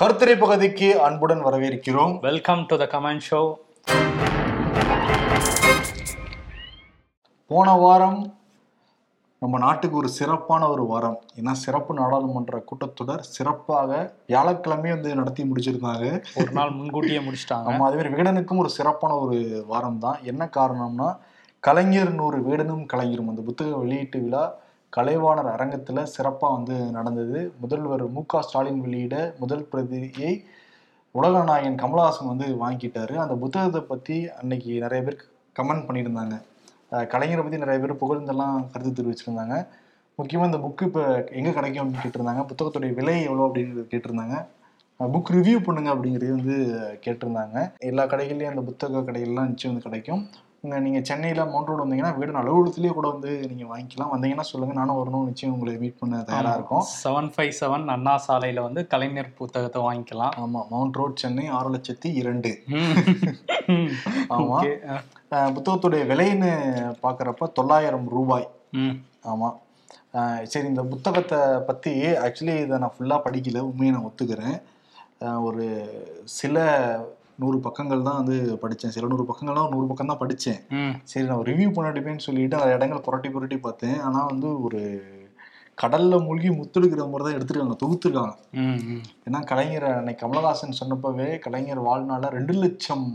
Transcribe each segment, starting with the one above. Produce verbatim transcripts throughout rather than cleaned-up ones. கருத்துரை பகுதிக்கு அன்புடன் வரவேற்கிறோம். Welcome to the comment show. போன வாரம் நம்ம நாட்டுக்கு ஒரு சிறப்பான ஒரு வாரம், ஏன்னா சிறப்பு நாடாளுமன்ற கூட்டத்தொடர் சிறப்பாக வியாழக்கிழமையே வந்து நடத்தி முடிச்சிருந்தாங்க. ஒரு நாள் முன்கூட்டியே முடிச்சிட்டாங்க. நம்ம அதே மாதிரி விகடனுக்கும் ஒரு சிறப்பான ஒரு வாரம் தான். என்ன காரணம்னா, கலைஞர் நூறு வீடனும் கலைஞரும் அந்த புத்தக வெளியீட்டு விழா கலைவாணர் அரங்கத்தில் சிறப்பாக வந்து நடந்தது. முதல்வர் மு க ஸ்டாலின் வெளியிட முதல் பிரதியை உலகநாயகன் கமல்ஹாசன் வந்து வாங்கிட்டாரு. அந்த புத்தகத்தை பற்றி அன்னைக்கு நிறைய பேர் கமெண்ட் பண்ணியிருந்தாங்க. கலைஞரை பற்றி நிறைய பேர் புகழ்ந்தெல்லாம் கருத்து தெரிவிச்சிருந்தாங்க. முக்கியமாக இந்த புக்கு இப்போ எங்கே கிடைக்கும் அப்படின்னு கேட்டிருந்தாங்க. புத்தகத்துடைய விலை எவ்வளோ அப்படிங்கிறது கேட்டிருந்தாங்க. புக் ரிவ்யூ பண்ணுங்க அப்படிங்கிறது வந்து கேட்டிருந்தாங்க. எல்லா கடைகள்லேயும் அந்த புத்தக கடைகள்லாம் நிச்சயம் வந்து கிடைக்கும். நீங்கள் சென்னையில் மவுண்ட் ரோடு வந்தீங்கன்னா வீடு அலுவலகத்துலேயே கூட வந்து நீங்கள் வாங்கிக்கலாம். வந்தீங்கன்னா சொல்லுங்கள், நானும் வரணும், நிச்சயம் உங்களை மீட் பண்ண தயாராக இருக்கும். செவன் ஃபைவ் செவன் அண்ணா சாலையில் வந்து கலைஞர் புத்தகத்தை வாங்கிக்கலாம். ஆமாம், மவுண்ட் ரோட் சென்னை ஆறு லட்சத்தி இரண்டு ஆமாம். புத்தகத்துடைய விலைன்னு பார்க்குறப்ப தொள்ளாயிரம் ரூபாய் ஆமாம். சரி, இந்த புத்தகத்தை பற்றி ஆக்சுவலி இதை நான் ஃபுல்லாக படிக்கல, உண்மையை நான் ஒத்துக்கிறேன். ஒரு சில நூறு பக்கங்கள் தான் வந்து படித்தேன். சில நூறு பக்கங்கள்லாம் நூறு பக்கம் தான் படித்தேன். சரி, நான் ரிவ்யூ பண்ணிட்டுப்பேன்னு சொல்லிட்டு அந்த இடங்கள் புரட்டி புரட்டி பார்த்தேன். ஆனால் வந்து ஒரு கடலில் மூழ்கி முத்தெடுக்கிற மாதிரி தான் எடுத்துருக்காங்க, தொகுத்துருக்காங்க. ஏன்னா கலைஞர் அன்னைக்கு கமலஹாசன் சொன்னப்பவே கலைஞர் வாழ்நாளில் ரெண்டு லட்சம்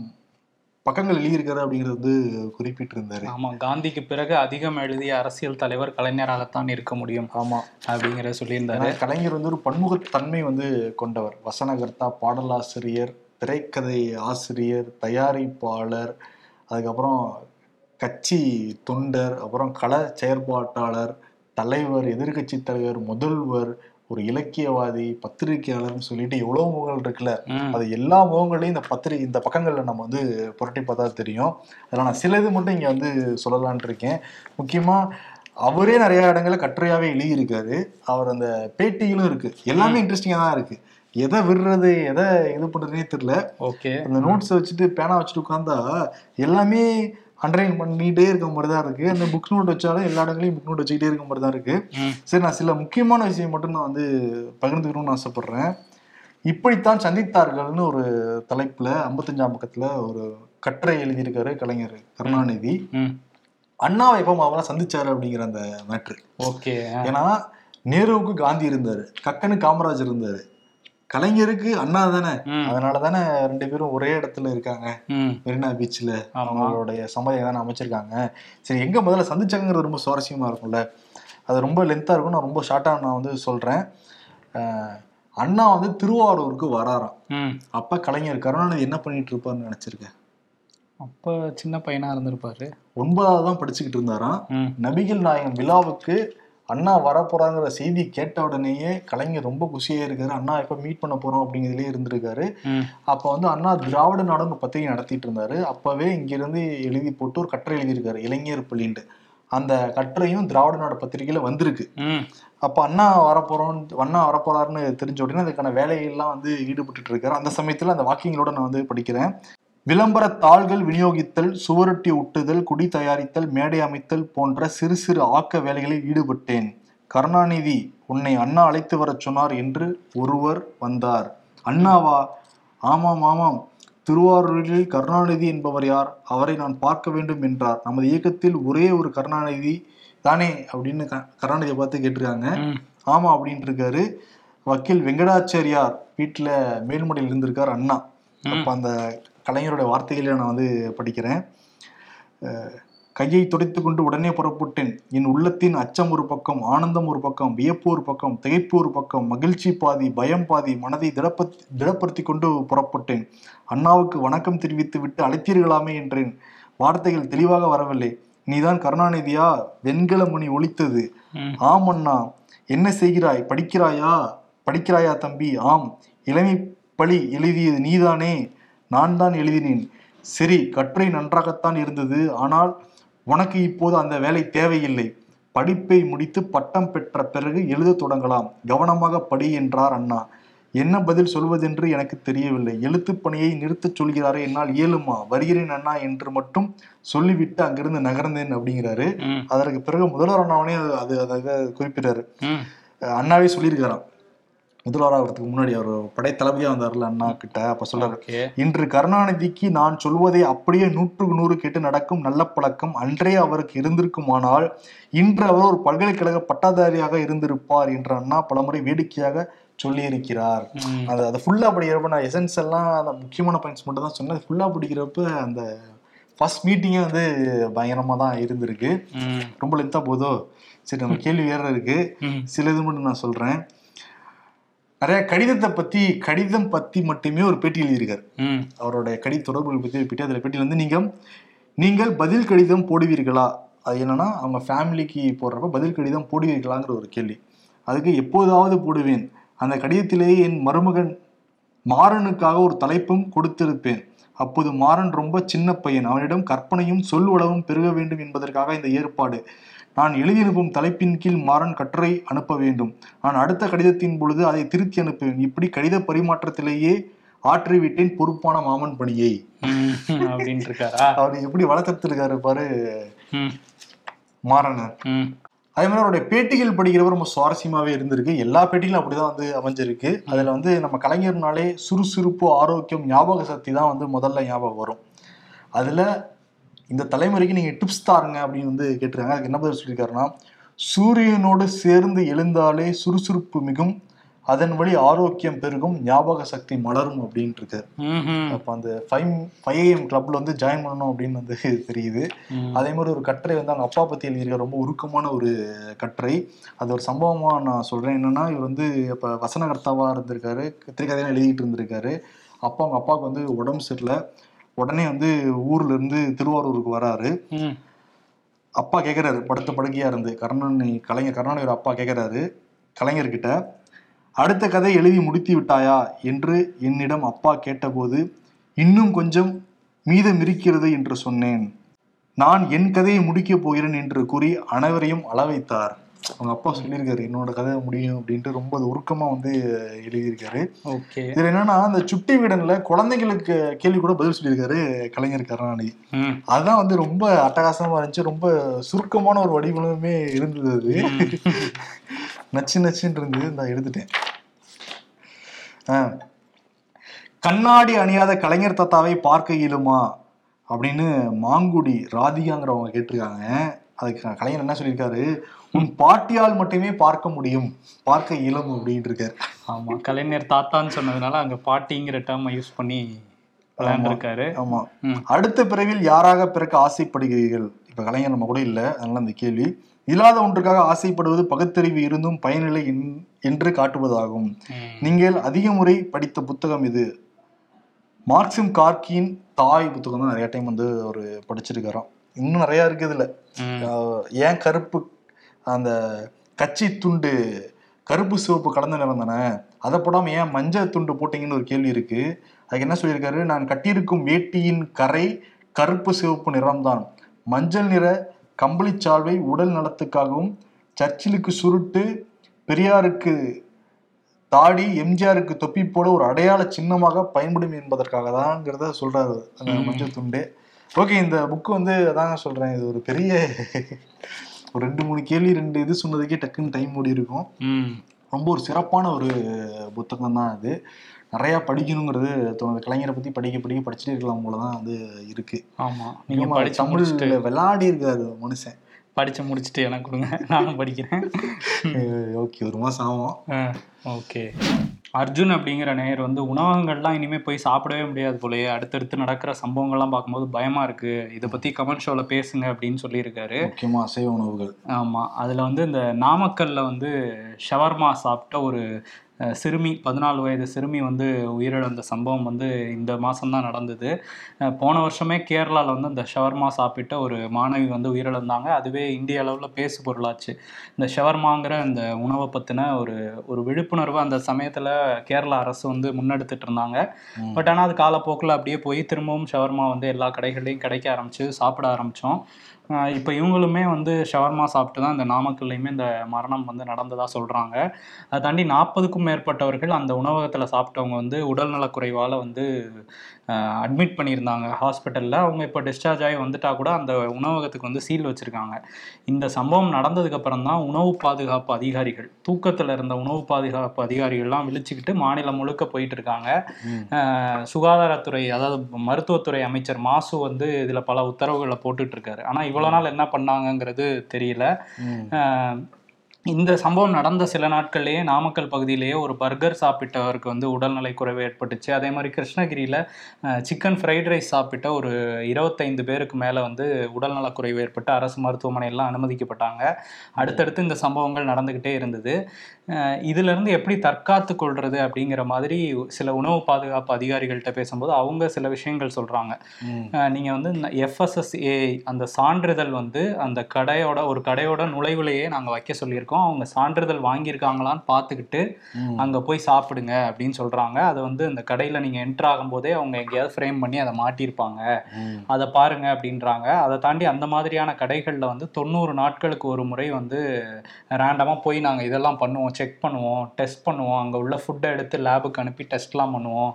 பக்கங்கள் எழுதியிருக்காரு அப்படிங்கிறது வந்து குறிப்பிட்டு இருந்தாரு. ஆமாம், காந்திக்கு பிறகு அதிகம் எழுதிய அரசியல் தலைவர் கலைஞராகத்தான் இருக்க முடியும். ஆமாம், அப்படிங்கிறத சொல்லியிருந்தாரு. கலைஞர் வந்து ஒரு பன்முகத்தன்மை வந்து கொண்டவர். வசனகர்த்தா, பாடலாசிரியர், திரைக்கதை ஆசிரியர், தயாரிப்பாளர், அதுக்கப்புறம் கட்சி தொண்டர், அப்புறம் கலை செயற்பாட்டாளர், தலைவர், எதிர்கட்சி தலைவர், முதல்வர், ஒரு இலக்கியவாதி, பத்திரிகையாளர்னு சொல்லிட்டு எவ்வளோ முகங்கள் இருக்குல்ல, அது எல்லா முகங்களையும் இந்த பத்திரி இந்த பக்கங்களில் நம்ம வந்து புரட்டி பார்த்தா தெரியும். அதில் நான் சில இது மட்டும் இங்கே வந்து சொல்லலான் இருக்கேன். முக்கியமாக அவரே நிறையா இடங்களில் கட்டுரையாகவே எழுதியிருக்காரு. அவர் அந்த பேட்டிகளும் இருக்குது, எல்லாமே இன்ட்ரெஸ்டிங்காக தான் இருக்குது. எதை விடுறது எதை இது பண்ணுறதுனே தெரில. ஓகே, அந்த நோட்ஸை வச்சுட்டு பேனா வச்சுட்டு உட்காந்தா எல்லாமே அண்டர்லைன் பண்ணிகிட்டே இருக்க மாதிரி தான் இருக்குது. அந்த புக் நோட் வச்சாலும் எல்லா இடங்களையும் புக் நோட் வச்சுக்கிட்டே இருக்க மாதிரி தான் இருக்குது. சரி, நான் சில முக்கியமான விஷயம் மட்டும் நான் வந்து பகிர்ந்துக்கணும்னு ஆசைப்பட்றேன். இப்படித்தான் சந்தித்தார்கள்னு ஒரு தலைப்பில் ஐம்பத்தஞ்சாம் பக்கத்தில் ஒரு கட்டுரை எழுதியிருக்காரு கலைஞர் கருணாநிதி. அண்ணாவை எப்போ அவங்களாம் சந்தித்தார் அப்படிங்கிற அந்த மேட்ரு. ஓகே, ஏன்னா நேருவுக்கு காந்தி இருந்தார், கக்கனு காமராஜர் இருந்தார், கலைஞருக்கு அண்ணா தானே. அதனால தானே ரெண்டு பேரும் ஒரே இடத்துல இருக்காங்க, மெரினா பீச்ல அவங்களுடைய சமுதாயம் தானே அமைச்சிருக்காங்க. சரி, எங்க முதல்ல சந்திச்சாங்கிறது ரொம்ப சுவாரஸ்யமா இருக்கும்ல, அது ரொம்ப லென்த்தா இருக்கும். நான் ரொம்ப ஷார்ட்டா நான் வந்து சொல்றேன். அண்ணா வந்து திருவாரூருக்கு வராராம். அப்ப கலைஞர் கருணாநிதி என்ன பண்ணிட்டு இருப்பாருன்னு நினைச்சிருக்கேன்? அப்ப சின்ன பையனா இருந்திருப்பாரு, ஒன்பதாவது தான் படிச்சுக்கிட்டு இருந்தாராம். நபிகள் நாயகம் விழாவுக்கு அண்ணா வரப்போறாங்கிற செய்தி கேட்ட உடனேயே கலைஞர் ரொம்ப குஷியாக இருக்காரு. அண்ணா எப்போ மீட் பண்ண போறோம் அப்படிங்கிறதுலேயே இருந்திருக்காரு. அப்போ வந்து அண்ணா திராவிடநாடுன்னு பத்திரிகை நடத்திட்டு இருந்தாரு. அப்பவே இங்கிருந்து எழுதி போட்டு ஒரு கட்டுரை எழுதியிருக்காரு, இளைஞர் பள்ளின்ட்டு. அந்த கட்டுரையும் திராவிடநாடு பத்திரிகையில வந்திருக்கு. அப்போ அண்ணா வரப்போறோம் அண்ணா வரப்போறாருன்னு தெரிஞ்ச உடனே அதுக்கான வேலையெல்லாம் வந்து ஈடுபட்டு இருக்காரு. அந்த சமயத்துல அந்த வாக்கிங்களோட நான் வந்து படிக்கிறேன். விளம்பர தாள்கள் விநியோகித்தல், சுவரொட்டி ஒட்டுதல், குடி தயாரித்தல், மேடை அமைத்தல் போன்ற சிறு சிறு ஆக்க வேலைகளில் ஈடுபட்டேன். கருணாநிதி உன்னை அண்ணா அழைத்து வர சொன்னார் என்று ஒருவர் வந்தார். அண்ணாவா? ஆமாம் ஆமாம், திருவாரூரில் கருணாநிதி என்பவர் யார்? அவரை நான் பார்க்க வேண்டும் என்றார். நமது இயக்கத்தில் ஒரே ஒரு கருணாநிதி தானே அப்படின்னு கருணாநிதியை பார்த்து கேட்டிருக்காங்க. ஆமா அப்படின்ட்டு இருக்காரு. வக்கீல் வெங்கடாச்சாரியார் வீட்டுல மேல்முடியில் இருந்திருக்கார் அண்ணா. அப்ப அந்த கலைஞருடைய வார்த்தைகளை நான் வந்து படிக்கிறேன். கையை துடைத்து கொண்டு உடனே புறப்பட்டேன். என் உள்ளத்தின் அச்சம் ஒரு பக்கம், ஆனந்தம் ஒரு பக்கம், வியப்பு ஒரு பக்கம், திகைப்பு ஒரு பக்கம், மகிழ்ச்சி பாதி, பயம் பாதி, மனதை திடப்ப திடப்படுத்தி கொண்டு புறப்பட்டேன். அண்ணாவுக்கு வணக்கம் தெரிவித்து விட்டு அழைத்தீர்களாமே என்றேன். வார்த்தைகள் தெளிவாக வரவில்லை. நீதான் கருணாநிதியா? வெண்கல மணி ஒலித்தது. ஆம் அண்ணா. என்ன செய்கிறாய்? படிக்கிறாயா? படிக்கிறாயா தம்பி? ஆம். இளமை பழி எழுதியது நீதானே? நான் தான் எழுதினேன். சரி, கட்டுரை நன்றாகத்தான் இருந்தது. ஆனால் உனக்கு இப்போது அந்த வேலை தேவையில்லை. படிப்பை முடித்து பட்டம் பெற்ற பிறகு எழுத தொடங்கலாம். கவனமாக படி என்றார் அண்ணா. என்ன பதில் சொல்வதென்று எனக்கு தெரியவில்லை. எழுத்துப் பணியை நிறுத்தச் சொல்கிறாரே, என்னால் இயலுமா? வருகிறேன் அண்ணா என்று மட்டும் சொல்லிவிட்டு அங்கிருந்து நகர்ந்தேன் அப்படிங்கிறாரு. அதற்கு பிறகு முதல்வர் அண்ணாவனே அது அதை குறிப்பிட்டாரு. அண்ணாவே சொல்லியிருக்காராம், முதல்வர் ஆகிறதுக்கு முன்னாடி அவர் படை தளபதியா வந்தார்ல அண்ணா கிட்ட. அப்ப சொல்றாரு, இன்று கருணாநிதிக்கு நான் சொல்வதை அப்படியே நூற்றுக்கு நூறு கேட்டு நடக்கும் நல்ல பழக்கம் அன்றே அவருக்கு இருந்திருக்குமானால் இன்று அவர் ஒரு பல்கலைக்கழக பட்டாதாரியாக இருந்திருப்பார் என்று அண்ணா பலமுறை வேடிக்கையாக சொல்லியிருக்கிறார். அது அதை ஃபுல்லா படிக்கிறப்ப நான் எசன்ஸ் எல்லாம் அந்த முக்கியமான பாயிண்ட்ஸ் மட்டும் தான் சொன்னேன். ஃபுல்லா படிக்கிறப்ப அந்த ஃபர்ஸ்ட் மீட்டிங்கே வந்து பயங்கரமா தான் இருந்திருக்கு. ரொம்ப லென்த்தா போதோ, சரி நம்ம கேள்வி வேற இருக்கு, சில இது மட்டும் நான் சொல்றேன். நிறைய கடிதத்தை பத்தி கடிதம் பத்தி மட்டுமே ஒரு பேட்டி எழுதியிருக்காரு. அவருடைய கடித தொடர்புகள் பத்தி ஒரு பேட்டி. அதுல பேட்டியில வந்து நீங்க நீங்கள் பதில் கடிதம் போடுவீர்களா, அது என்னன்னா அவங்க ஃபேமிலிக்கு போடுறப்ப பதில் கடிதம் போடுவீர்களாங்கிற ஒரு கேள்வி. அதுக்கு எப்போதாவது போடுவேன், அந்த கடிதத்திலேயே என் மருமகன் மாறனுக்காக ஒரு தலைப்பும் கொடுத்திருப்பேன். அப்போது மாறன் ரொம்ப சின்ன பையன், அவனிடம் கற்பனையும் சொல் வளமும் பெருக வேண்டும் என்பதற்காக இந்த ஏற்பாடு. நான் எழுதி அனுப்பும் தலைப்பின் கீழ் மாறன் கட்டுரை அனுப்ப வேண்டும். நான் அடுத்த கடிதத்தின் பொழுது அதை திருத்தி அனுப்புவேன். இப்படி கடித பரிமாற்றத்திலேயே ஆற்றிவிட்டேன் பொறுப்பான மாமன் பணியை அப்படின்னு இருக்காரா. அவர் எப்படி வளர்த்திருக்காரு பாரு மாறன. அதே மாதிரி அவருடைய பேட்டிகள் படிக்கிறப்ப ரொம்ப சுவாரஸ்யமாவே இருந்திருக்கு. எல்லா பேட்டிகளும் அப்படிதான் வந்து அமைஞ்சிருக்கு. அதுல வந்து நம்ம கலைஞர்னாலே சுறுசுறுப்பு, ஆரோக்கியம், ஞாபக சக்தி தான் வந்து முதல்ல ஞாபகம் வரும். அதுல இந்த தலைமுறைக்கு நீங்க டிப்ஸ் தாருங்க அப்படின்னு வந்து கேட்டிருக்காங்க. அதுக்கு என்ன பதில் சொல்லியிருக்காருன்னா, சூரியனோடு சேர்ந்து எழுந்தாலே சுறுசுறுப்பு மிகும், அதன் வழி ஆரோக்கியம் பெருகும், ஞாபக சக்தி மலரும் அப்படின்ட்டு இருக்காரு. அப்ப அந்த ஃபைவ் ஃபைவ் ஏஎம் கிளப்ல வந்து ஜாயின் பண்ணணும் அப்படின்னு வந்து தெரியுது. அதே மாதிரி ஒரு கட்டுரை வந்து அவங்க அப்பா பத்தி எழுதியிருக்க ரொம்ப உருக்கமான ஒரு கட்டுரை. அது ஒரு சம்பவமா நான் சொல்றேன். என்னன்னா, இவர் வந்து இப்ப வசனகர்த்தாவா இருந்திருக்காரு, திரைக்கதையெல்லாம் எழுதிட்டு இருந்திருக்காரு. அப்பா அவங்க அப்பாவுக்கு வந்து உடம்பு சரியில்லை. உடனே வந்து ஊர்ல இருந்து திருவாரூருக்கு வராரு. அப்பா கேட்கறாரு, படுத்த படுக்கையா இருந்து கருணாநிதி கலைஞர் கருணாநிதியோட அப்பா கேட்கறாரு கலைஞர்கிட்ட, அடுத்த கதை எழுதி முடித்து விட்டாயா என்று என்னிடம் அப்பா கேட்டபோது இன்னும் கொஞ்சம் மீதம் இருக்கிறது என்று சொன்னேன். நான் என் கதையை முடிக்கப் போகிறேன் என்று கூறி அனைவரையும் அளவைத்தார். அவங்க அப்பா சொல்லியிருக்காரு என்னோட கதை முடியும் அப்படின்ட்டு. ரொம்ப உருக்கமா வந்து எழுதியிருக்காரு. இதுல என்னன்னா, அந்த சுட்டி வீடன்ல குழந்தைங்களுக்கு கேள்வி கூட பதில் சொல்லியிருக்காரு கலைஞர் கருணாநிதி. அதுதான் வந்து ரொம்ப அட்டகாசமா இருந்துச்சு. ரொம்ப சுருக்கமான ஒரு வடிவமே இருந்தது. அது நச்சு நச்சுன்னு இருந்தது. நான் எடுத்துட்டேன். ஆஹ் கண்ணாடி அணியாத கலைஞர் தாத்தாவை பார்க்க இயலுமா அப்படின்னு மாங்குடி ராதிகாங்கிறவங்க கேட்டிருக்காங்க. அதுக்கு கலைஞர் என்ன சொல்லியிருக்காரு, உன் பாட்டியால் மட்டுமே பார்க்க முடியும், பார்க்க இயலும் அப்படின்னு இருக்காரு. ஆமா, கலைஞர் தாத்தான்னு சொன்னதுனால அங்க பாட்டிங்கிற டேர்மை யூஸ் பண்ணி விளையாண்டுருக்காரு. ஆமா. அடுத்த பிறவில் யாராக பிறக்க ஆசைப்படுகிறீர்கள்? இப்ப கலைஞர் நம்ம கூட இல்லை, அதனால அந்த கேள்வி. இல்லாத ஒன்றுக்காக ஆசைப்படுவது பகுத்தறிவு இருந்தும் பயனில்லை என்று காட்டுவதாகும். நீங்கள் அதிக முறை படித்த புத்தகம் இது. மார்க்சிம் கார்கியின் தாய் புத்தகம் தான் நிறைய டைம் வந்து ஒரு படிச்சிருக்காராம். இன்னும் நிறையா இருக்கு இதுல. ஏன் கருப்பு அந்த கட்சி துண்டு கருப்பு சிவப்பு கடந்த நிறம் தானே, அதை போடாம ஏன் மஞ்சள் துண்டு போட்டீங்கன்னு ஒரு கேள்வி இருக்கு. அதுக்கு என்ன சொல்லியிருக்காரு, நான் கட்டியிருக்கும் வேட்டியின் கரை கருப்பு சிவப்பு நிறம்தான். மஞ்சள் நிற கம்பளிச்சால்வை உடல் நலத்துக்காகவும், சர்ச்சிலுக்கு சுருட்டு, பெரியாருக்கு தாடி, எம்ஜிஆருக்கு தொப்பி போல ஒரு அடையாள சின்னமாக பயன்படும் என்பதற்காக தான்ங்கிறத சொல்றாரு அந்த மஞ்சள் துண்டு. ஓகே, இந்த புக்கு வந்து அதாங்க சொல்றேன், இது ஒரு பெரிய ஒரு ரெண்டு மூணு கேள்வி ரெண்டு இது சொன்னதுக்கே டக்குன்னு டைம் ஓடி இருக்கும். ரொம்ப ஒரு சிறப்பான ஒரு புத்தகம் தான் அது. நிறையா படிக்கணுங்கிறது தோணுது. கலைஞரை பற்றி படிக்க படிக்க படிச்சுட்டு இருக்கலாம் போலதான் அது இருக்கு. ஆமாம், நீங்கள் தமிழ் விளையாடி இருக்காது மனுஷன். படித்து முடிச்சுட்டு எனக்கு கொடுங்க, நானும் படிக்கிறேன். ஓகே, ஒரு மாதம் ஆகும். ஓகே, அர்ஜுன் அப்படிங்கிற நேயர் வந்து உணவகங்கள்லாம் இனிமேல் போய் சாப்பிடவே முடியாது போலயே, அடுத்தடுத்து நடக்கிற சம்பவங்கள்லாம் பார்க்கும்போது பயமாக இருக்குது, இதை பற்றி கமெண்ட் ஷோவில் பேசுங்க அப்படின்னு சொல்லியிருக்காரு. முக்கியமாக அசைவ உணவுகள். ஆமாம், அதில் வந்து இந்த நாமக்கல்லில் வந்து ஷவர்மா சாப்பிட்ட ஒரு சிறுமி, பதினாலு வயது சிறுமி வந்து உயிரிழந்த சம்பவம் வந்து இந்த மாதம்தான் நடந்தது. போன வருஷமே கேரளாவில் வந்து இந்த ஷவர்மா சாப்பிட்ட ஒரு மாணவி வந்து உயிரிழந்தாங்க. அதுவே இந்திய அளவில் பேசு பொருளாச்சு. இந்த ஷவர்மாங்கிற இந்த உணவை பற்றின ஒரு ஒரு விழிப்புணர்வு அந்த சமயத்தில் கேரளா அரசு வந்து முன்னெடுத்துட்டு இருந்தாங்க. பட் ஆனால் அது காலப்போக்கில் அப்படியே போய் திரும்பவும் ஷவர்மா வந்து எல்லா கடைகள்லையும் கிடைக்க ஆரம்பிச்சு சாப்பிட ஆரம்பித்தோம். இப்போ இவங்களுமே வந்து ஷவர்மா சாப்பிட்டு தான் இந்த நாமக்கல்லையுமே இந்த மரணம் வந்து நடந்ததாக சொல்கிறாங்க. அதை தாண்டி நாற்பதுக்கும் மேற்பட்டவர்கள் அந்த உணவகத்தில் சாப்பிட்டவங்க வந்து உடல்நலக்குறைவால் வந்து அட்மிட் பண்ணியிருந்தாங்க ஹாஸ்பிட்டலில். அவங்க இப்போ டிஸ்சார்ஜ் ஆகி வந்துட்டா கூட அந்த உணவகத்துக்கு வந்து சீல் வச்சுருக்காங்க. இந்த சம்பவம் நடந்ததுக்கப்புறம் தான் உணவு பாதுகாப்பு அதிகாரிகள், தூக்கத்தில் இருந்த உணவு பாதுகாப்பு அதிகாரிகள்லாம் விழிச்சுக்கிட்டு மாநிலம் முழுக்க போயிட்டு இருக்காங்க. சுகாதாரத்துறை, அதாவது மருத்துவத்துறை அமைச்சர் மாசு வந்து இதில் பல உத்தரவுகளை போட்டுட்ருக்காரு. ஆனால் இவ்வளோ நாள் என்ன பண்ணாங்கங்கிறது தெரியல. இந்த சம்பவம் நடந்த சில நாட்கள்லேயே நாமக்கல் பகுதியிலேயே ஒரு பர்கர் சாப்பிட்டவருக்கு வந்து உடல்நிலை குறைவு ஏற்பட்டுச்சு. அதே மாதிரி கிருஷ்ணகிரியில் சிக்கன் ஃப்ரைட் ரைஸ் சாப்பிட்ட ஒரு இருபத்தைந்து பேருக்கு மேலே வந்து உடல்நலக்குறைவு ஏற்பட்டு அரசு மருத்துவமனையெல்லாம் அனுமதிக்கப்பட்டாங்க. அடுத்தடுத்து இந்த சம்பவங்கள் நடந்துக்கிட்டே இருந்தது. இதிலிருந்து எப்படி தற்காத்து கொள்வது அப்படிங்கிற மாதிரி சில உணவு பாதுகாப்பு அதிகாரிகள்கிட்ட பேசும்போது அவங்க சில விஷயங்கள் சொல்கிறாங்க. நீங்கள் வந்து எஃப்எஸ்எஸ்ஏஐ அந்த சான்றிதழ் வந்து அந்த கடையோட ஒரு கடையோட நுழைவுலையே நாங்கள் வைக்க சொல்லியிருக்கோம். அவங்க சான்றிதழ் வாங்கியிருக்காங்களான்னு பார்த்துக்கிட்டு அங்கே போய் சாப்பிடுங்க அப்படின்னு சொல்கிறாங்க. அதை வந்து அந்த கடையில் நீங்கள் என்ட்ரு ஆகும்போதே அவங்க எங்கேயாவது ஃப்ரேம் பண்ணி அதை மாட்டியிருப்பாங்க, அதை பாருங்க அப்படின்றாங்க. அதை தாண்டி அந்த மாதிரியான கடைகளில் வந்து தொண்ணூறு நாட்களுக்கு ஒரு முறை வந்து ரேண்டமாக போய் நாங்கள் இதெல்லாம் பண்ணுவோம், செக் பண்ணுவோம், டெஸ்ட் பண்ணுவோம், அங்கே உள்ள ஃபுட்டை எடுத்து லேபுக்கு அனுப்பி டெஸ்ட்லாம் பண்ணுவோம்,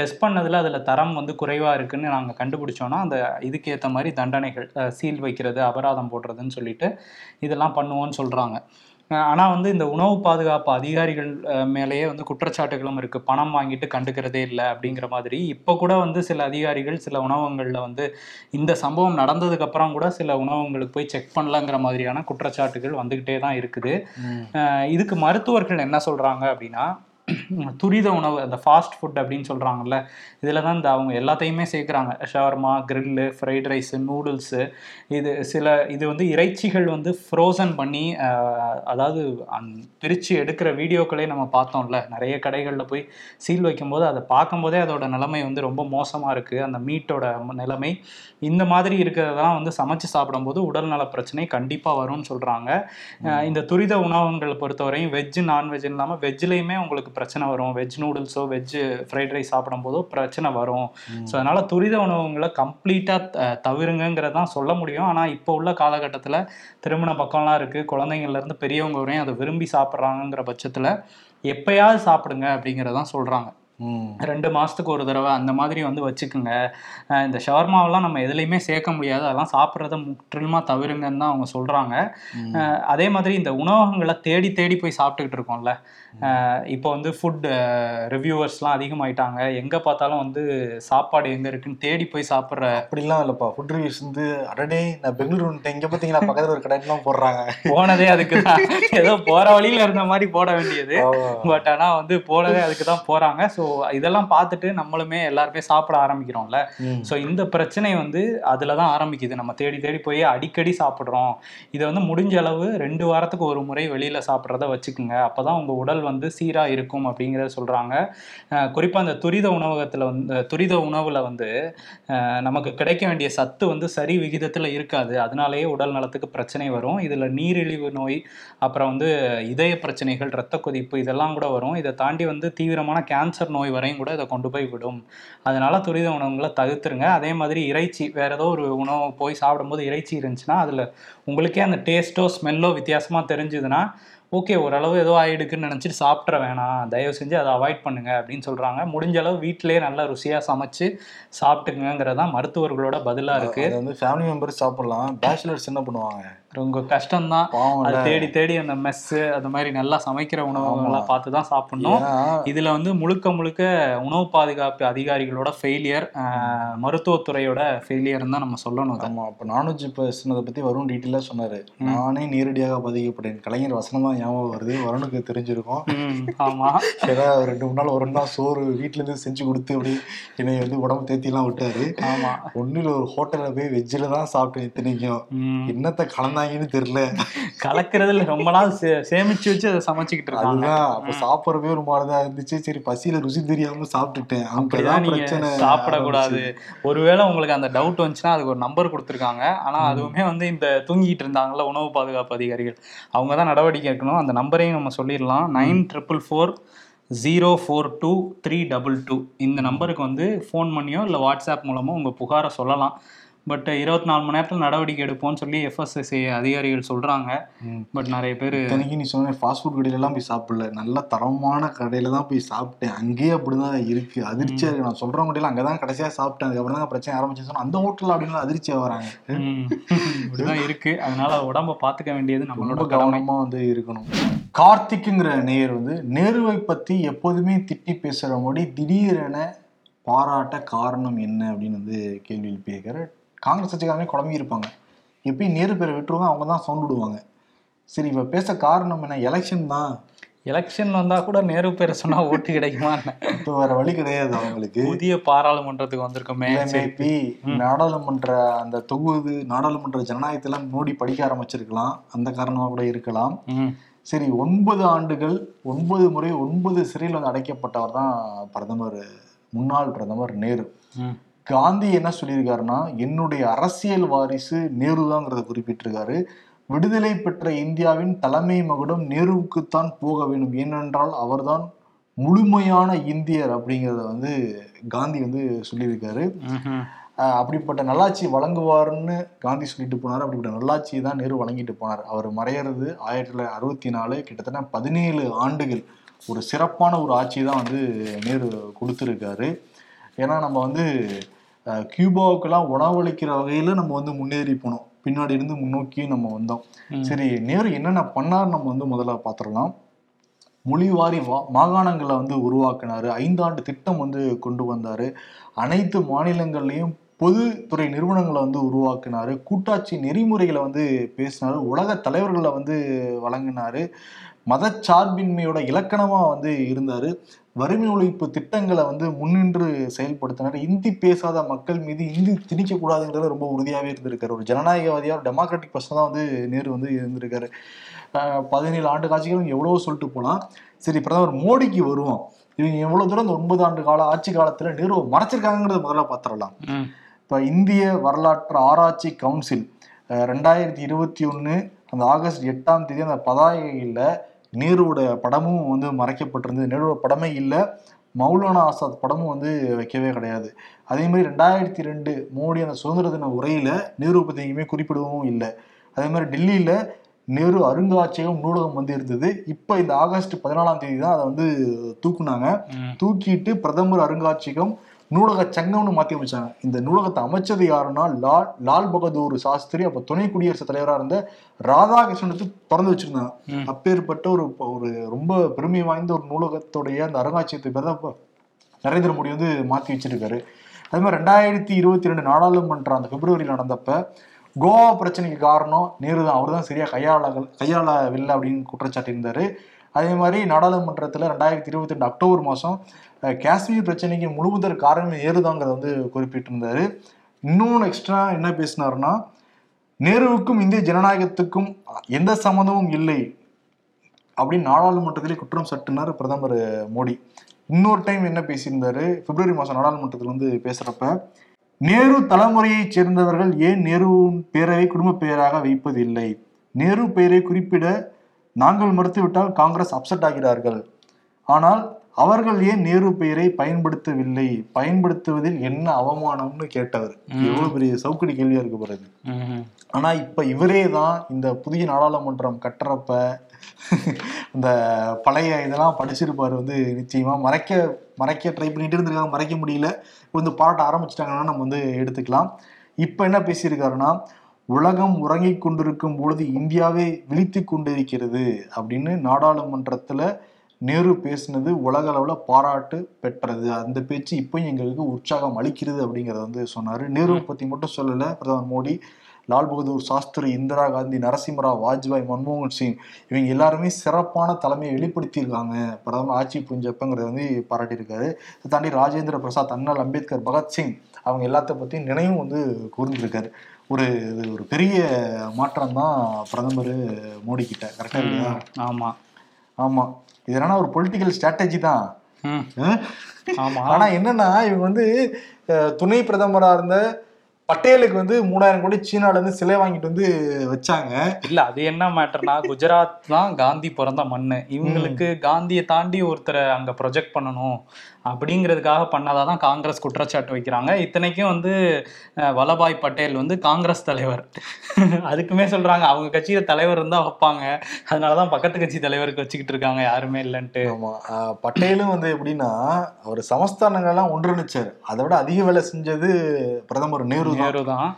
டெஸ்ட் பண்ணதில் அதில் தரம் வந்து குறைவாக இருக்குன்னு நாங்கள் கண்டுபிடிச்சோன்னா அந்த இதுக்கேற்ற மாதிரி தண்டனைகள், சீல் வைக்கிறது, அபராதம் போடுறதுன்னு சொல்லிட்டு இதெல்லாம் பண்ணுவோன்னு சொல்கிறாங்க. ஆனால் வந்து இந்த உணவு பாதுகாப்பு அதிகாரிகள் மேலேயே வந்து குற்றச்சாட்டுகளும் இருக்குது, பணம் வாங்கிட்டு கண்டுக்கிறதே இல்லை அப்படிங்கிற மாதிரி. இப்போ கூட வந்து சில அதிகாரிகள் சில உணவகங்களில் வந்து இந்த சம்பவம் நடந்ததுக்கப்புறம் கூட சில உணவகங்களுக்கு போய் செக் பண்ணலங்கிற மாதிரியான குற்றச்சாட்டுகள் வந்துக்கிட்டே தான் இருக்குது. இதுக்கு மருத்துவர்கள் என்ன சொல்கிறாங்க அப்படின்னா, துரித உணவு, அந்த ஃபாஸ்ட் ஃபுட் அப்படின்னு சொல்கிறாங்கல்ல, இதில் தான் இந்த அவங்க எல்லாத்தையுமே சேர்க்குறாங்க. Shawarma, grill, fried rice, noodles, இது சில இது வந்து இறைச்சிகள் வந்து ஃப்ரோசன் பண்ணி, அதாவது அந் பிரித்து எடுக்கிற வீடியோக்களே நம்ம பார்த்தோம்ல, நிறைய கடைகளில் போய் சீல் வைக்கும்போது அதை பார்க்கும்போதே அதோட நிலைமை வந்து ரொம்ப மோசமாக இருக்குது, அந்த மீட்டோட நிலைமை. இந்த மாதிரி இருக்கிறதெல்லாம் வந்து சமைச்சு சாப்பிடும்போது உடல்நல பிரச்சனை கண்டிப்பாக வரும்னு சொல்கிறாங்க. இந்த துரித உணவுகளை பொறுத்தவரையும் வெஜ்ஜு நான்வெஜ் இல்லாமல் வெஜ்லேயுமே உங்களுக்கு பிரச்சனை வரும். வெஜ் நூடுல்ஸோ வெஜ் ஃப்ரைட் ரைஸ் சாப்பிடும் போதோ பிரச்சனை வரும். ஸோ அதனால துரித உணவுங்களை கம்ப்ளீட்டாக தவிருங்கிறதான் சொல்ல முடியும். ஆனால் இப்போ உள்ள காலகட்டத்தில் திருமண பக்கம்லாம் இருக்குது, குழந்தைங்கள்லேருந்து பெரியவங்க வரையும் அதை விரும்பி சாப்பிட்றாங்கிற பட்சத்தில் எப்பயாவது சாப்பிடுங்க அப்படிங்கிறதான் சொல்கிறாங்க. ரெண்டு மாதத்துக்கு ஒரு தடவை அந்த மாதிரி வந்து வச்சுக்குங்க. இந்த ஷவர்மாவெல்லாம் நம்ம எதுலேயுமே சேர்க்க முடியாது, அதெல்லாம் சாப்பிட்றத முற்றிலுமாக தவிருங்கன்னு தான் அவங்க சொல்கிறாங்க. அதே மாதிரி இந்த உணவகங்களை தேடி தேடி போய் சாப்பிட்டுக்கிட்டு இருக்கோம்ல, இப்போ வந்து ஃபுட் ரிவ்யூவர்ஸ்லாம் அதிகமாகிட்டாங்க. எங்கே பார்த்தாலும் வந்து சாப்பாடு எங்கே இருக்குன்னு தேடி போய் சாப்பிட்ற அப்படிலாம் இல்லைப்பா. ஃபுட் ரிவ்யூஸ் வந்து அடனே நான் பெங்களூர் வந்துட்டேன், இங்கே பார்த்தீங்கன்னா பக்கத்தில் ஒரு கடைலாம் போடுறாங்க. போனதே அதுக்கு தான், ஏதோ போகிற வழியில் இருந்த மாதிரி போட வேண்டியது, பட் ஆனால் வந்து போனதே அதுக்கு தான் போகிறாங்க. ஸோ இதெல்லாம் பார்த்துட்டு நம்மளுமே எல்லாருமே சாப்பிட ஆரம்பிக்கிறோம்ல. ஸோ இந்த பிரச்சனை வந்து அதில் தான் ஆரம்பிக்குது. நம்ம தேடி தேடி போய் அடிக்கடி சாப்பிட்றோம். இதை வந்து முடிஞ்ச அளவு ரெண்டு வாரத்துக்கு ஒரு முறை வெளியில் சாப்பிட்றத வச்சுக்கோங்க, அப்போ தான் உங்கள் உடல் வந்து சீராக இருக்கும் அப்படிங்கிறத சொல்கிறாங்க. குறிப்பாக அந்த துரித உணவகத்தில் வந்து துரித உணவில் வந்து நமக்கு கிடைக்க வேண்டிய சத்து வந்து சரி விகிதத்தில் இருக்காது, அதனாலேயே உடல் நலத்துக்கு பிரச்சனை வரும். இதில் நீரிழிவு நோய், அப்புறம் வந்து இதய பிரச்சனைகள், இரத்த கொதிப்பு, இதெல்லாம் கூட வரும். இதை தாண்டி வந்து தீவிரமான கேன்சர் நோய் வரையும் கூட இதை கொண்டு போய் விடும். அதனால துரித உணவுகளை தவிர்த்துருங்க. அதே மாதிரி இறைச்சி, வேற ஏதோ ஒரு உணவு போய் சாப்பிடும்போது இறைச்சி இருந்துச்சுன்னா அதுல உங்களுக்கே அந்த டேஸ்டோ ஸ்மெல்லோ வித்தியாசமா தெரிஞ்சுதுன்னா ஓகே, ஓரளவு ஏதோ ஆகிடுக்குன்னு நினச்சிட்டு சாப்பிட்ற வேணாம், தயவு செஞ்சு அதை அவாய்ட் பண்ணுங்கள் அப்படின்னு சொல்கிறாங்க. முடிஞ்ச அளவு வீட்டிலேயே நல்லா ருசியாக சமைச்சு சாப்பிட்டுக்குங்கிறதான் மருத்துவர்களோட பதிலாக இருக்குது. அது வந்து ஃபேமிலி மெம்பர்ஸ் சாப்பிட்லாம், பேச்சுலர்ஸ் என்ன பண்ணுவாங்க, ரொம்ப கஷ்டம்தான். அது தேடி தேடி அந்த மெஸ்ஸு அது மாதிரி நல்லா சமைக்கிற உணவுகள்லாம் பார்த்து தான் சாப்பிட்ணும். இதில் வந்து முழுக்க முழுக்க உணவு பாதுகாப்பு அதிகாரிகளோட ஃபெயிலியர், மருத்துவத்துறையோட ஃபெயிலியர்னு தான் நம்ம சொல்லணும். ஆமாம், இப்போ நான்வெஜ் பேசுனதை பற்றி வரும் டீட்டெயிலாக சொன்னார். நானே நேரடியாக பாதிக்கப்பட்டேன், கலைஞர் வசனமாக ஞாபகம் வருது, வருணுக்கு தெரிஞ்சிருக்கும். ஆமா, ஏதாவது ரெண்டு மூணு நாள் ஒரு நாள் சோறு வீட்டுல இருந்து செஞ்சு கொடுத்து அப்படி என்னை வந்து உடம்பு தேத்தி எல்லாம் விட்டாரு. ஆமா, ஒன்னுல ஒரு ஹோட்டல்ல போய் வெஜ்ஜில தான் சாப்பிட்டேன். இத்தனைக்கும் என்னத்த கலந்தாங்கன்னு தெரியல, கலக்கிறதுல ரொம்ப நாள் சேமிச்சு வச்சு அதை சமைச்சுக்கிட்டு இருக்காங்க. அப்ப சாப்பிடறவே ஒரு மாதிரிதான் இருந்துச்சு. சரி, பசியில ருசி தெரியாம சாப்பிட்டுட்டேன், அப்படிதான் பிரச்சனை, சாப்பிடக்கூடாது. ஒருவேளை உங்களுக்கு அந்த டவுட் வந்துச்சுன்னா அதுக்கு ஒரு நம்பர் கொடுத்துருக்காங்க. ஆனா அதுவுமே வந்து இந்த தூங்கிட்டு இருந்தாங்கல்ல உணவு பாதுகாப்பு அதிகாரிகள், அவங்கதான் நடவடிக்கை எடுக்கணும். அந்த நம்பரையும் நம்ம சொல்லிடலாம், nine triple four zero four two three double two. இந்த நம்பருக்கு வந்து ஃபோன் பண்ணியோ இல்லை வாட்ஸ்அப் மூலமோ உங்கள் புகாரை சொல்லலாம். பட் இருபத்தி நாலு மணி நேரத்தில் நடவடிக்கை எடுப்போம்னு சொல்லி எஃப்எஸ்எஸ்ஏ அதிகாரிகள் சொல்கிறாங்க. பட் நிறைய பேர் நீ சொன்ன ஃபாஸ்ட் ஃபுட் கடையிலலாம் போய் சாப்பிடல, நல்ல தரமான கடையில் தான் போய் சாப்பிட்டேன். அங்கேயே அப்படி தான் இருக்குது, அதிர்ச்சியாக இருக்குது. நான் சொல்கிற முடியல, அங்கே தான் கடைசியாக சாப்பிட்டேன், அதுக்கப்புறம் தான் பிரச்சனை ஆரம்பிச்சு சொன்னால் அந்த ஹோட்டலில் அப்படின்னு அதிர்ச்சியாக வராங்க. இப்படிதான் இருக்குது. அதனால் உடம்பை பார்த்துக்க வேண்டியது நம்மளோட கவனமாக வந்து இருக்கணும். கார்த்திக்குங்கிற நேயர் வந்து, நேருவை பற்றி எப்போதுமே திட்டி பேசுகிற மோடி திடீரென பாராட்ட காரணம் என்ன அப்படின்னு வந்து கேள்வி எழுப்பியிருக்காரு. காங்கிரஸ் கட்சிக்காரனே குழம்பி இருப்பாங்க, எப்பயும் நேரு பேரை விட்டுருவாங்க, அவங்க தான் சவுண்ட் விடுவாங்க. சரி, இப்போ பேச காரணம் என்ன? எலெக்ஷன் தான். எலெக்ஷன் வந்தால் கூட நேரு பேரை சொன்னால் ஓட்டு கிடைக்குமா? இப்போ வேறு வழி கிடையாது அவங்களுக்கு. புதிய பாராளுமன்றத்துக்கு வந்திருக்கோமே, எம்பி நாடாளுமன்ற அந்த தொகுதி நாடாளுமன்ற ஜனநாயகத்தெல்லாம் மோடி படிக்க ஆரம்பிச்சிருக்கலாம், அந்த காரணமாக கூட இருக்கலாம். சரி, ஒன்பது ஆண்டுகள் ஒன்பது முறை ஒன்பது சிறையில் வந்து அடைக்கப்பட்டவர் தான் பிரதமர், முன்னாள் பிரதமர் நேரு. காந்தி என்ன சொல்லியிருக்காருன்னா, என்னுடைய அரசியல் வாரிசு நேரு தாங்கிறத குறிப்பிட்டிருக்காரு. விடுதலை பெற்ற இந்தியாவின் தலைமை மகுடம் நேருவுக்குத்தான் போக வேண்டும், ஏனென்றால் அவர்தான் முழுமையான இந்தியர் அப்படிங்கிறத வந்து காந்தி வந்து சொல்லியிருக்காரு. அப்படிப்பட்ட நல்லாட்சி வழங்குவார்னு காந்தி சொல்லிட்டு போனார். அப்படிப்பட்ட நல்லாட்சியை தான் நேரு வழங்கிட்டு போனார். அவர் மறையிறது ஆயிரத்தி தொள்ளாயிரத்தி அறுபத்தி நாலு கிட்டத்தட்ட பதினேழு ஆண்டுகள் ஒரு சிறப்பான ஒரு ஆட்சி தான் வந்து நேரு கொடுத்துருக்காரு. ஏன்னா நம்ம வந்து கியூபாவுக்கெல்லாம் உணவளிக்கிற வகையில் நம்ம வந்து முன்னேறி போனோம், பின்னாடி இருந்து முன்னோக்கி நம்ம வந்தோம். சரி, நேரு என்னென்ன பண்ணார் நம்ம வந்து முதல்ல பார்த்துடலாம். மொழிவாரி வா மாகாணங்களை வந்து உருவாக்கினார், ஐந்தாண்டு திட்டம் வந்து கொண்டு வந்தார், அனைத்து மாநிலங்கள்லையும் பொதுத்துறை நிறுவனங்களை வந்து உருவாக்குனாரு, கூட்டாட்சி நெறிமுறைகளை வந்து பேசினாரு, உலக தலைவர்களை வந்து வழங்கினாரு, மதச்சார்பின்மையோட இலக்கணமாக வந்து இருந்தார், வறுமை ஒழிப்பு திட்டங்களை வந்து முன்னின்று செயல்படுத்தினார், இந்தி பேசாத மக்கள் மீது இந்தி திணிக்கக்கூடாதுங்கிறத ரொம்ப உறுதியாகவே இருந்திருக்காரு. ஒரு ஜனநாயகவாதியாக ஒரு டெமோக்ராட்டிக் பர்சனாக வந்து நேரு வந்து இருந்திருக்காரு. பதினேழு ஆண்டு காட்சிகளும் எவ்வளோ சொல்லிட்டு போகலாம். சரி, பிரதமர் மோடிக்கு வருவோம். இவங்க எவ்வளோ தூரம் இந்த ஒன்பது ஆண்டு கால ஆட்சி காலத்தில் நேரு மறைச்சிருக்காங்கிறத முதல்ல பார்த்துடலாம். இப்போ இந்திய வரலாற்று ஆராய்ச்சி கவுன்சில் ரெண்டாயிரத்தி இருபத்தி ஒன்று அந்த ஆகஸ்ட் எட்டாம் தேதி அந்த பதாகையில் நேருவோட படமும் வந்து மறைக்கப்பட்டிருந்தது. நேருவோட படமே இல்லை, மௌலானா ஆசாத் படமும் வந்து வைக்கவே கிடையாது. அதேமாதிரி ரெண்டாயிரத்தி ரெண்டு மோடி அந்த சுதந்திர தின உரையில் நேரு பற்றி எங்கேயுமே குறிப்பிடவும் இல்லை. அதே மாதிரி டெல்லியில் நேரு அருங்காட்சியகம் நூலகம் வந்து இருந்தது. இப்போ இந்த ஆகஸ்ட் பதினாலாம் தேதி தான் அதை வந்து தூக்குனாங்க. தூக்கிட்டு பிரதமர் அருங்காட்சியகம் நூலக சங்கம்னு மாற்றி அமைச்சாங்க. இந்த நூலகத்தை அமைச்சது யாருன்னா லால் லால் பகதூர் சாஸ்திரி, அப்போ துணை குடியரசுத் தலைவராக இருந்த ராதாகிருஷ்ணனுக்கு திறந்து வச்சிருந்தாங்க. அப்பேற்பட்ட ஒரு ஒரு ரொம்ப பெருமை வாய்ந்த ஒரு நூலகத்துடைய அந்த அருங்காட்சியகத்தை பேர் தான் நரேந்திர மோடி வந்து மாற்றி வச்சிருக்காரு. அதே மாதிரி ரெண்டாயிரத்தி இருபத்தி ரெண்டு நாடாளுமன்றம் அந்த பிப்ரவரியில் நடந்தப்ப கோவா பிரச்சனைக்கு காரணம் நேரு தான், அவர் தான் சரியாக கையாள கையாளவில்லை அப்படின்னு குற்றச்சாட்டு இருந்தார். அதே மாதிரி நாடாளுமன்றத்தில் ரெண்டாயிரத்தி இருபத்தி ரெண்டு அக்டோபர் மாதம் காஷ்மீர் பிரச்சனைக்கு முழுவதற்கு காரணம் நேரு தாங்கிறத வந்து குறிப்பிட்டிருந்தார். இன்னொன்று எக்ஸ்ட்ரா என்ன பேசினார்னா, நேருவுக்கும் இந்திய ஜனநாயகத்துக்கும் எந்த சம்மந்தமும் இல்லை அப்படின்னு நாடாளுமன்றத்திலே குற்றம் சாட்டினார் பிரதமர் மோடி. இன்னொரு டைம் என்ன பேசியிருந்தார், பிப்ரவரி மாதம் நாடாளுமன்றத்தில் வந்து பேசுகிறப்ப, நேரு தலைமுறையைச் சேர்ந்தவர்கள் ஏன் நேருவின் பெயரை குடும்ப பெயராக வைப்பதில்லை, நேரு பெயரை குறிப்பிட நாங்கள் மறுத்துவிட்டால் காங்கிரஸ் அப்செட் ஆகிறார்கள், ஆனால் அவர்கள் ஏன் நேரு பெயரை பயன்படுத்தவில்லை, பயன்படுத்துவதில் என்ன அவமானம்னு கேட்டவர். எவ்வளவு பெரிய சவுக்கடி கேள்வியா இருக்கு போறது. ஆனா இப்ப இவரே தான் இந்த புதிய நாடாளுமன்றம் கட்டுறப்ப இந்த பழைய இதெல்லாம் படிச்சிருப்பாரு வந்து நிச்சயமா. மறைக்க மறைக்க ட்ரை பண்ணிட்டு இருந்திருக்காங்க, மறைக்க முடியல. கொஞ்சம் பாராட்ட ஆரம்பிச்சிட்டாங்கன்னா நம்ம வந்து எடுத்துக்கலாம். இப்ப என்ன பேசியிருக்காருன்னா, உலகம் உறங்கிக் கொண்டிருக்கும் பொழுது இந்தியாவே விழித்து கொண்டிருக்கிறது அப்படின்னு நாடாளுமன்றத்துல நேரு பேசினது உலக அளவில் பாராட்டு பெற்றது. அந்த பேச்சு இப்போயும் எங்களுக்கு உற்சாகம் அளிக்கிறது அப்படிங்கிறத வந்து சொன்னார். நேருவை பற்றி மட்டும் சொல்லலை பிரதமர் மோடி, லால் பகதூர் சாஸ்திரி, இந்திரா காந்தி, நரசிம்ம ராவ், வாஜ்பாய், மன்மோகன் சிங் இவங்க எல்லாருமே சிறப்பான தலைமையை வெளிப்படுத்தியிருக்காங்க பிரதமர் ஆட்சி புரிஞ்சப்பங்கிறத வந்து பாராட்டியிருக்காரு. இதை தாண்டி ராஜேந்திர பிரசாத், அண்ணல் அம்பேத்கர், பகத்சிங் அவங்க எல்லாத்த பற்றியும் நினைவும் வந்து கூர்ந்துருக்காரு. ஒரு ஒரு பெரிய மாற்றம் தான் பிரதமர் மோடி கிட்ட. கரெக்டாக இல்லையா? ஆமாம் ஆமாம் இது என்னன்னா ஒரு பொலிட்டிக்கல் ஸ்ட்ராட்டஜி தான். ஆனா என்னன்னா இவங்க வந்து துணை பிரதமராக இருந்த பட்டேலுக்கு வந்து மூணாயிரம் கோடி சீனால இருந்து சிலை வாங்கிட்டு வந்து வச்சாங்க. இல்ல அது என்ன மேட்டர்னா, குஜராத் தான் காந்தி பிறந்த மண்ணு, இவங்களுக்கு காந்தியை தாண்டி ஒருத்தரை அங்க ப்ரொஜெக்ட் பண்ணணும் அப்படிங்கிறதுக்காக பண்ணாதான் தான் காங்கிரஸ் குற்றச்சாட்டு வைக்கிறாங்க. இத்தனைக்கும் வந்து வல்லபாய் பட்டேல் வந்து காங்கிரஸ் தலைவர், அதுக்குமே சொல்றாங்க அவங்க கட்சியில தலைவர் இருந்தா வைப்பாங்க, அதனாலதான் பக்கத்து கட்சி தலைவருக்கு வச்சுக்கிட்டு இருக்காங்க, யாருமே இல்லைன்ட்டு. ஆமா, பட்டேலும் வந்து எப்படின்னா அவர் சமஸ்தானங்கள்லாம் ஒன்றிணைச்சார், அதை விட அதிக வேலை செஞ்சது பிரதமர் நேரு நேரு தான்.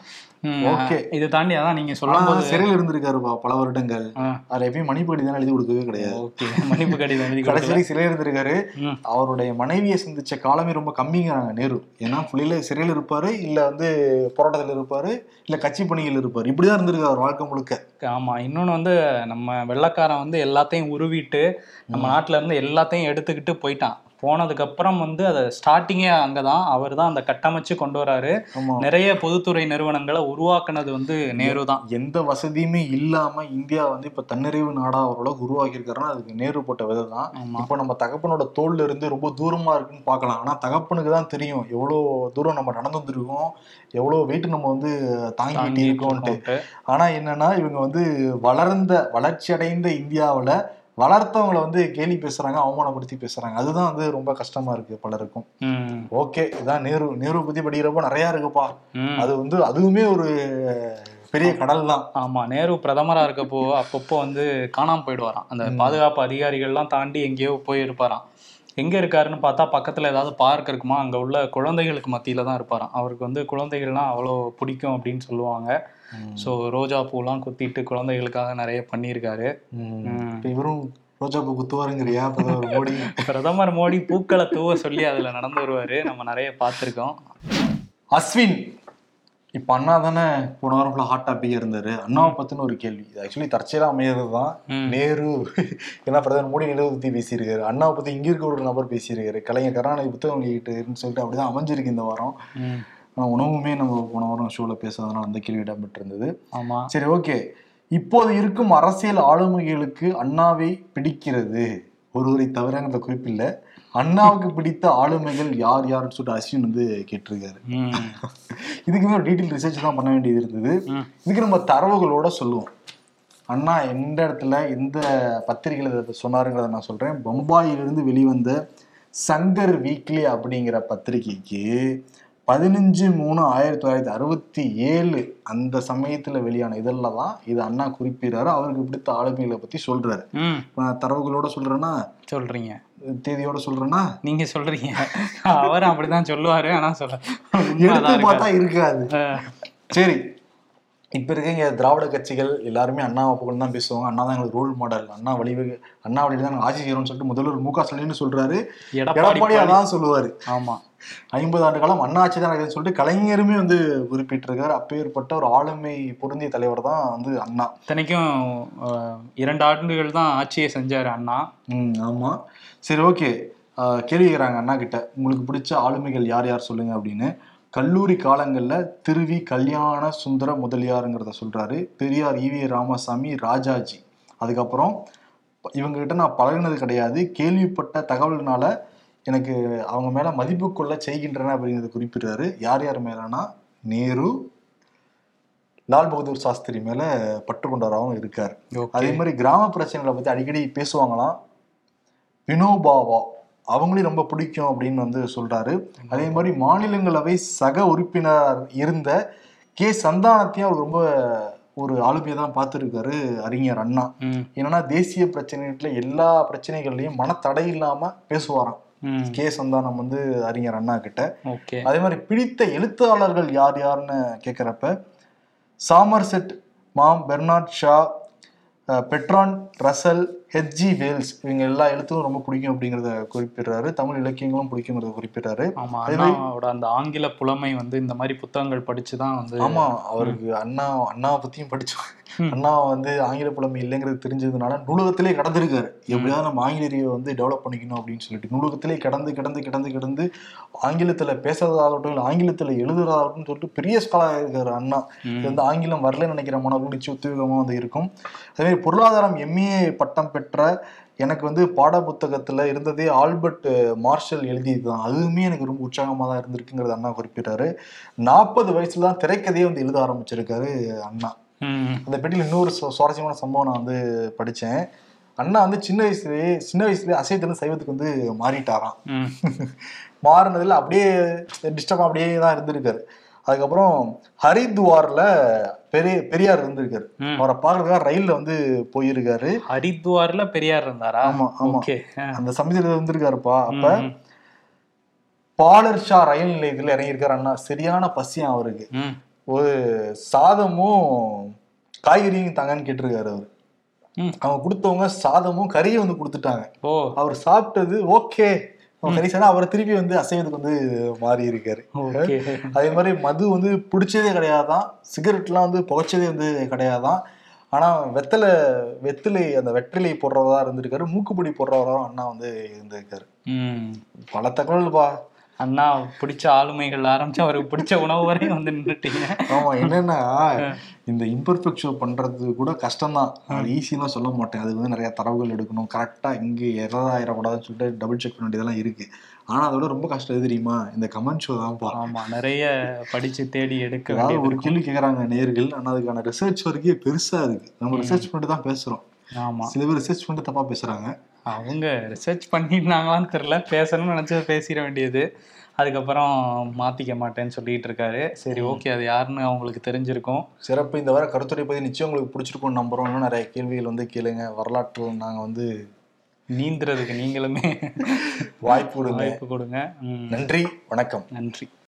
இது தாண்டி அதான் நீங்க சொல்லும்போது சிறையில் இருந்திருக்காருப்பா பல வருடங்கள், அவர் எப்பயும் மன்னிப்பு கடிதம் எழுதி கொடுக்கவே கிடையாது, மன்னிப்பு கடிதம் கடைசியில் சிறையில் இருந்திருக்காரு. அவருடைய மனைவியை சந்திச்ச காலமே ரொம்ப கம்மிங்கிறாங்க நேரு, ஏன்னா புள்ளியில சிறையில் இருப்பாரு, இல்ல வந்து போராட்டத்தில் இருப்பாரு, இல்ல கட்சி பணியில் இருப்பாரு, இப்படிதான் இருந்திருக்காரு அவர் வாழ்க்கை முழுக்க. ஆமா, இன்னொன்னு வந்து நம்ம வெள்ளக்காரன் வந்து எல்லாத்தையும் உருவிட்டு நம்ம நாட்டுல இருந்து எல்லாத்தையும் எடுத்துக்கிட்டு போயிட்டான், போனதுக்கப்புறம் வந்து அதை ஸ்டார்டிங்கே அங்கே தான் அவர் தான் அந்த கட்டமைச்சு கொண்டு வராரு. நிறைய பொதுத்துறை நிறுவனங்களை உருவாக்குனது வந்து நேரு தான். எந்த வசதியுமே இல்லாமல் இந்தியா வந்து இப்போ தன்னிறைவு நாடாக அவரோட உருவாக்கியிருக்காருன்னா அதுக்கு நேரு போட்ட விதை தான். இப்போ நம்ம தகப்பனோட தோல்ல இருந்து ரொம்ப தூரமாக இருக்குன்னு பார்க்கலாம், ஆனால் தகப்பனுக்கு தான் தெரியும் எவ்வளோ தூரம் நம்ம நடந்து வந்துருக்கோம், எவ்வளோ வெயிட்டு நம்ம வந்து தாங்கிட்டு இருக்கோம்ட்டு. ஆனால் என்னன்னா இவங்க வந்து வளர்ந்த வளர்ச்சி அடைந்த இந்தியாவில் வளர்த்தவங்களை வந்து கேலி பேசுறாங்க, அவமானப்படுத்தி பேசுறாங்க, அதுதான் வந்து ரொம்ப கஷ்டமா இருக்கு பலருக்கும். ஓகே, இதான் நேரு நேரு பத்தி படிக்கிறப்போ நிறைய இருக்குப்பா, அது வந்து அதுவுமே ஒரு பெரிய கடல் தான். ஆமா, நேரு பிரதமரா இருக்கப்போ அப்பப்போ வந்து காணாம போயிடுவாராம், அந்த பாதுகாப்பு அதிகாரிகள்லாம் தாண்டி எங்கேயோ போயிருப்பாராம். எங்க இருக்காருன்னு பார்த்தா பக்கத்துல ஏதாவது பார்க் இருக்குமா, அங்க உள்ள குழந்தைகளுக்கு மத்தியில தான் இருப்பாராம். அவருக்கு வந்து குழந்தைகள்லாம் அவ்வளோ பிடிக்கும் அப்படின்னு சொல்லுவாங்க. ஸோ ரோஜா பூலாம் குத்திட்டு குழந்தைகளுக்காக நிறைய பண்ணியிருக்காரு. இவரும் ரோஜா பூ குத்துவாருங்கிறியா? பிரதமர் மோடி பிரதமர் மோடி பூக்களை தூவ சொல்லி அதில் நடந்து வருவார், நம்ம நிறைய பார்த்துருக்கோம். அஸ்வின் இப்போ அண்ணா தானே போன வாரம் ஃபுல்லாக ஹாட் டாப்பிக்காக இருந்தார், அண்ணாவை பற்றின ஒரு கேள்வி, இது ஆக்சுவலி தற்செயலாக அமையிறது தான். நேரு ஏன்னா பிரதமர் மோடி நிலவு பற்றி பேசியிருக்காரு, அண்ணாவை பற்றி இங்கே இருக்க ஒரு நபர் பேசியிருக்காரு, கலைஞர் கருணாநிதி புத்தகம் வெளியிட்டுன்னு சொல்லிட்டு அப்படிதான் அமைஞ்சிருக்கு இந்த வாரம். ஆனால் உணவுமே நம்ம போன வாரம் ஷோவில் பேசுறதுனால அந்த கேள்வி இடம்பெற்றிருந்தது. ஆமாம், சரி, ஓகே. இப்போது இருக்கும் அரசியல் ஆளுமைகளுக்கு அண்ணாவை பிடிக்கிறது, ஒருவரை தவிரங்கிற குறிப்பில்லை, அண்ணாவுக்கு பிடித்த ஆளுமைகள் யார் யாருன்னு சொல்லிட்டு அஸ்வின் வந்து கேட்டிருக்காரு. இதுக்குமே ஒரு டீட்டெயில் ரிசர்ச் தான் பண்ண வேண்டியது இருந்தது. இதுக்கு நம்ம தரவுகளோட சொல்லுவோம். அண்ணா எந்த இடத்துல எந்த பத்திரிகையில் இதை சொன்னாருங்கிறத நான் சொல்கிறேன். பம்பாயிலிருந்து வெளிவந்த சங்கர் வீக்லி அப்படிங்கிற பத்திரிகைக்கு பதினஞ்சு மூணு ஆயிரத்தி தொள்ளாயிரத்தி அறுபத்தி ஏழு அந்த சமயத்துல வெளியான இதெல்லாம் தான் இது அண்ணா குறிப்பிடறாரு, அவருக்கு பிடித்த ஆளுமைகளை பத்தி சொல்றாரு. தரவுகளோட சொல்றேன்னா சொல்றீங்க, தேதியோட சொல்றேன்னா நீங்க சொல்றீங்க, அவர் அப்படிதான் சொல்லுவாரு. ஆனா சொல்ல எடுத்து பார்த்தா இருக்காது. சரி, இப்போ இருக்க திராவிட கட்சிகள் எல்லாருமே அண்ணாவை புகழ்ந்து தான் பேசுவாங்க, அண்ணா தான் எங்களுக்கு ரோல் மாடல், அண்ணா வழிவு அண்ணா வழியில் தான் நாங்கள் ஆட்சி செய்யறோம்னு சொல்லிட்டு முதல்வர் மு க ஸ்டாலின்னு சொல்றாரு, எடப்பாடி அதான் சொல்லுவாரு. ஆமா, ஐம்பது ஆண்டு காலம் அண்ணா ஆட்சி தான் இருக்குன்னு சொல்லிட்டு கலைஞருமே வந்து குறிப்பிட்டிருக்காரு. அப்பேற்பட்ட ஒரு ஆளுமை பொருந்திய தலைவர் தான் வந்து அண்ணா. இத்தனைக்கும் இரண்டு ஆண்டுகள் தான் ஆட்சியை செஞ்சாரு அண்ணா. ம், ஆமா, சரி, ஓகே. கேள்வி கேட்குறாங்க அண்ணா கிட்ட, உங்களுக்கு பிடிச்ச ஆளுமைகள் யார் யார் சொல்லுங்க அப்படின்னு. கல்லூரி காலங்களில் திருவி கல்யாண சுந்தர முதலியாருங்கிறத சொல்கிறாரு, பெரியார் இ வி ராமசாமி, ராஜாஜி. அதுக்கப்புறம் இவங்ககிட்ட நான் பழகினது கிடையாது, கேள்விப்பட்ட தகவல்னால எனக்கு அவங்க மேலே மதிப்பு கொள்ள செய்கின்றன அப்படிங்கிறத குறிப்பிடுறாரு. யார் யார் மேலேனா நேரு, லால் பகதூர் சாஸ்திரி மேலே பற்றுக்கொண்டவராகவும் இருக்கார். அதே மாதிரி கிராம பிரச்சனைகளை பற்றி அடிக்கடி பேசுவாங்களாம், வினோபாவா அவங்களையும் ரொம்ப பிடிக்கும் அப்படின்னு வந்து சொல்றாரு. அதே மாதிரி மாநிலங்களவை சக உறுப்பினர் இருந்த கே சந்தானத்தையும் அவர் ரொம்ப ஒரு ஆளுமையை தான் பார்த்துருக்காரு அறிஞர் அண்ணா. என்னன்னா தேசிய பிரச்சனைகள எல்லா பிரச்சனைகள்லையும் மனத்தடை இல்லாம பேசுவாராம் கே சந்தானம் வந்து அறிஞர் அண்ணா கிட்ட. அதே மாதிரி பிடித்த எழுத்தாளர்கள் யார் யாருன்னு கேட்குறப்ப Somerset Maugham, Bernard Shaw, Bertrand Russell, H G Wells, இவங்க எல்லா எழுத்தும் ரொம்ப பிடிக்கும் அப்படிங்கிறத குறிப்பிடுறாரு. தமிழ் இலக்கியங்களும் பிடிக்குங்கிறத குறிப்பிடுறாரு. அந்த ஆங்கில புலமை வந்து இந்த மாதிரி புத்தகங்கள் படிச்சுதான் வந்து. ஆமா, அவருக்கு அண்ணா அண்ணாவை பத்தியும் படிச்சோம், அண்ணா வந்து ஆங்கில புலமை இல்லைங்கிறது தெரிஞ்சதுனால நூலகத்திலே கடந்திருக்காரு, எப்படியாவது நம்ம ஆங்கிலேய வந்து டெவலப் பண்ணிக்கணும் அப்படின்னு சொல்லிட்டு நூலகத்திலே கிடந்து கிடந்து கிடந்து கிடந்து ஆங்கிலத்துல பேசுறதாகட்டும் இல்லை ஆங்கிலத்துல எழுதுறதாகட்டும் சொல்லிட்டு பெரிய ஸ்காலராக இருக்காரு அண்ணா. இது வந்து ஆங்கிலம் வரலன்னு நினைக்கிற மாணவர்களும் நிச்சய உத்வேகமா வந்து இருக்கும். அதே மாதிரி பொருளாதாரம் எம்ஏ பட்டம் பெற்ற எனக்கு வந்து பாட புத்தகத்துல இருந்ததே ஆல்பர்ட் மார்ஷல் எழுதியதுதான், அதுவுமே எனக்கு ரொம்ப உற்சாகமா தான் இருந்திருக்குங்கிறது அண்ணா குறிப்பிட்டாரு. நாற்பது வயசுல தான் திரைக்கதையை வந்து எழுத ஆரம்பிச்சிருக்காரு அண்ணா. அந்த பெட்டியில் இன்னொரு சுவாரஸ்யமான சம்பவம் நான் வந்து படித்தேன். அண்ணா வந்து சின்ன வயசுலயே சின்ன வயசுலயே அசைவத்திலிருந்து சைவத்துக்கு வந்து மாறிட்டாராம். மாறினதுல அப்படியே டிஸ்டர்ப் அப்படியே தான் இருந்திருக்காரு. அதுக்கப்புறம் ஹரித்வார்ல பெரிய பெரியார் இருந்திருக்காரு. அவரை பாக்குறதுக்காக ரயில்ல வந்து போயிருக்காரு. ஹரித்வார்ல பெரியார் இருந்தாரா? ஆமா ஆமா, அந்த சமயத்துல இருந்திருக்காருப்பா. அப்ப பாலர் ஷா ரயில் நிலையத்துல இறங்கியிருக்காரு அண்ணா. சரியான பசியம் அவருக்கு. ஒரு சாதமும் காய்கறியும் தாங்கன்னு கேட்டிருக்காரு அவரு. அவங்க கொடுத்தவங்க சாதமும் கறியும் வந்து கொடுத்துட்டாங்க. அவர் சாப்பிட்டது ஓகே அவரை திருப்பி வந்து அசைவத்துக்கு வந்து மாறி இருக்காரு. அதே மாதிரி மது வந்து பிடிச்சதே கிடையாதான், சிகரெட் எல்லாம் வந்து புகைச்சதே வந்து கிடையாதான். ஆனா வெத்தலை வெத்திலை அந்த வெற்றிலை போடுறவரா இருந்திருக்காரு, மூக்குப்பொடி போடுறவரா அண்ணா வந்து இருந்திருக்காரு. பல தகவல்பா. அண்ணா பிடிச்ச ஆளுமைகள் ஆரம்பிச்சு அவருக்கு பிடிச்ச உணவு வரையும் வந்து நின்றுட்டீங்க. ஆமா, என்னன்னா இந்த இம்பர்ஃபெக்ட் ஷோ பண்றது கூட கஷ்டம்தான், அது ஈஸியா சொல்ல மாட்டேன். அது வந்து நிறைய தரவுகள் எடுக்கணும், கரெக்டா இங்கே எதாயிடக்கூடாதுன்னு சொல்லிட்டு டபுள் செக் பண்ண வேண்டியதெல்லாம் இருக்கு. ஆனா அதோட ரொம்ப கஷ்டம் எது தெரியுமா, இந்த கமெண்ட் ஷோ தான் பாருங்க. ஆமா, நிறைய படிச்சு தேடி எடுக்க ஒரு கேள்வி கேட்கறாங்க நேயர்கள். ஆனா அதுக்கான ரிசர்ச் வரைக்கும் பெருசா இருக்கு. நம்ம ரிசர்ச் பண்ணிட்டு தான் பேசுறோம். ஆமா, சில பேர் ரிசர்ச் பண்ணிட்டு தப்பா பேசுறாங்க. அவங்க ரிசர்ச் பண்ணிருந்தாங்களான்னு தெரியல, பேசணும்னு நினச்சது பேசிட வேண்டியது. அதுக்கப்புறம் மாற்றிக்க மாட்டேன்னு சொல்லிட்டு இருக்காரு. சரி, ஓகே, அது யாருன்னு அவங்களுக்கு தெரிஞ்சிருக்கும். சிறப்பு. இந்த வார கருத்துரை பற்றி நிச்சயம் உங்களுக்கு பிடிச்சிருக்கும் நம்புறோம். இன்னும் நிறைய கேள்விகள் வந்து கேளுங்க. வரலாற்று நாங்கள் வந்து நீந்துறதுக்கு நீங்களுமே வாய்ப்பு கொடுங்க வாய்ப்பு கொடுங்க. நன்றி, வணக்கம். நன்றி.